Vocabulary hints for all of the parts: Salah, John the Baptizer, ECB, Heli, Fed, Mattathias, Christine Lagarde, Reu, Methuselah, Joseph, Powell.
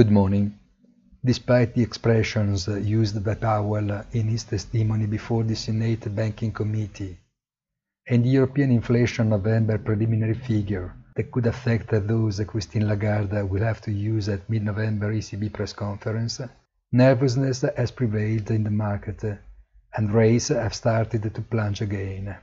good morning. Despite the expressions used by Powell in his testimony before the Senate Banking Committee and the European inflation November preliminary figure that could affect those Christine Lagarde will have to use at mid-November ECB press conference, nervousness has prevailed in the market and rates have started to plunge again.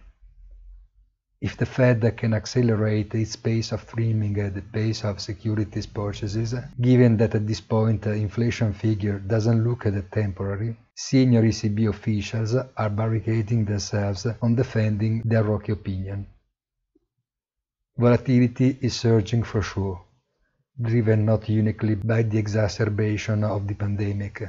If the Fed can accelerate its pace of trimming at the pace of securities purchases, given that at this point the inflation figure doesn't look that temporary, senior ECB officials are barricading themselves on defending their rocky opinion. Volatility is surging for sure, driven not uniquely by the exacerbation of the pandemic.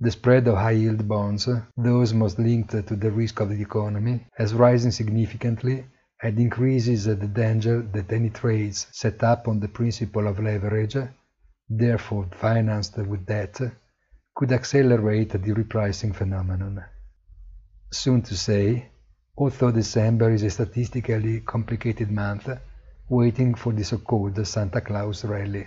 The spread of high-yield bonds, those most linked to the risk of the economy, has risen significantly and increases the danger that any trades set up on the principle of leverage, therefore financed with debt, could accelerate the repricing phenomenon. Soon to say, although December is a statistically complicated month, waiting for the so-called Santa Claus rally.